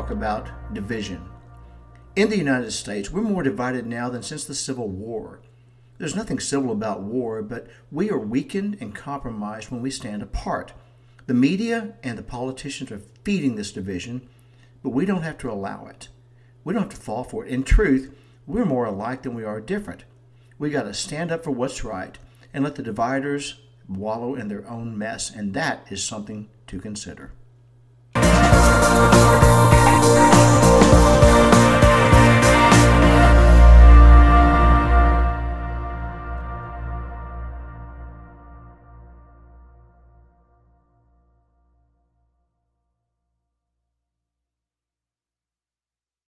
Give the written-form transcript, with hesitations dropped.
talk about division. In the United States, we're more divided now than since the Civil War. There's nothing civil about war, but we are weakened and compromised when we stand apart. The media and the politicians are feeding this division, but we don't have to allow it. We don't have to fall for it. In truth, we're more alike than we are different. We got to stand up for what's right and let the dividers wallow in their own mess, and that is something to consider.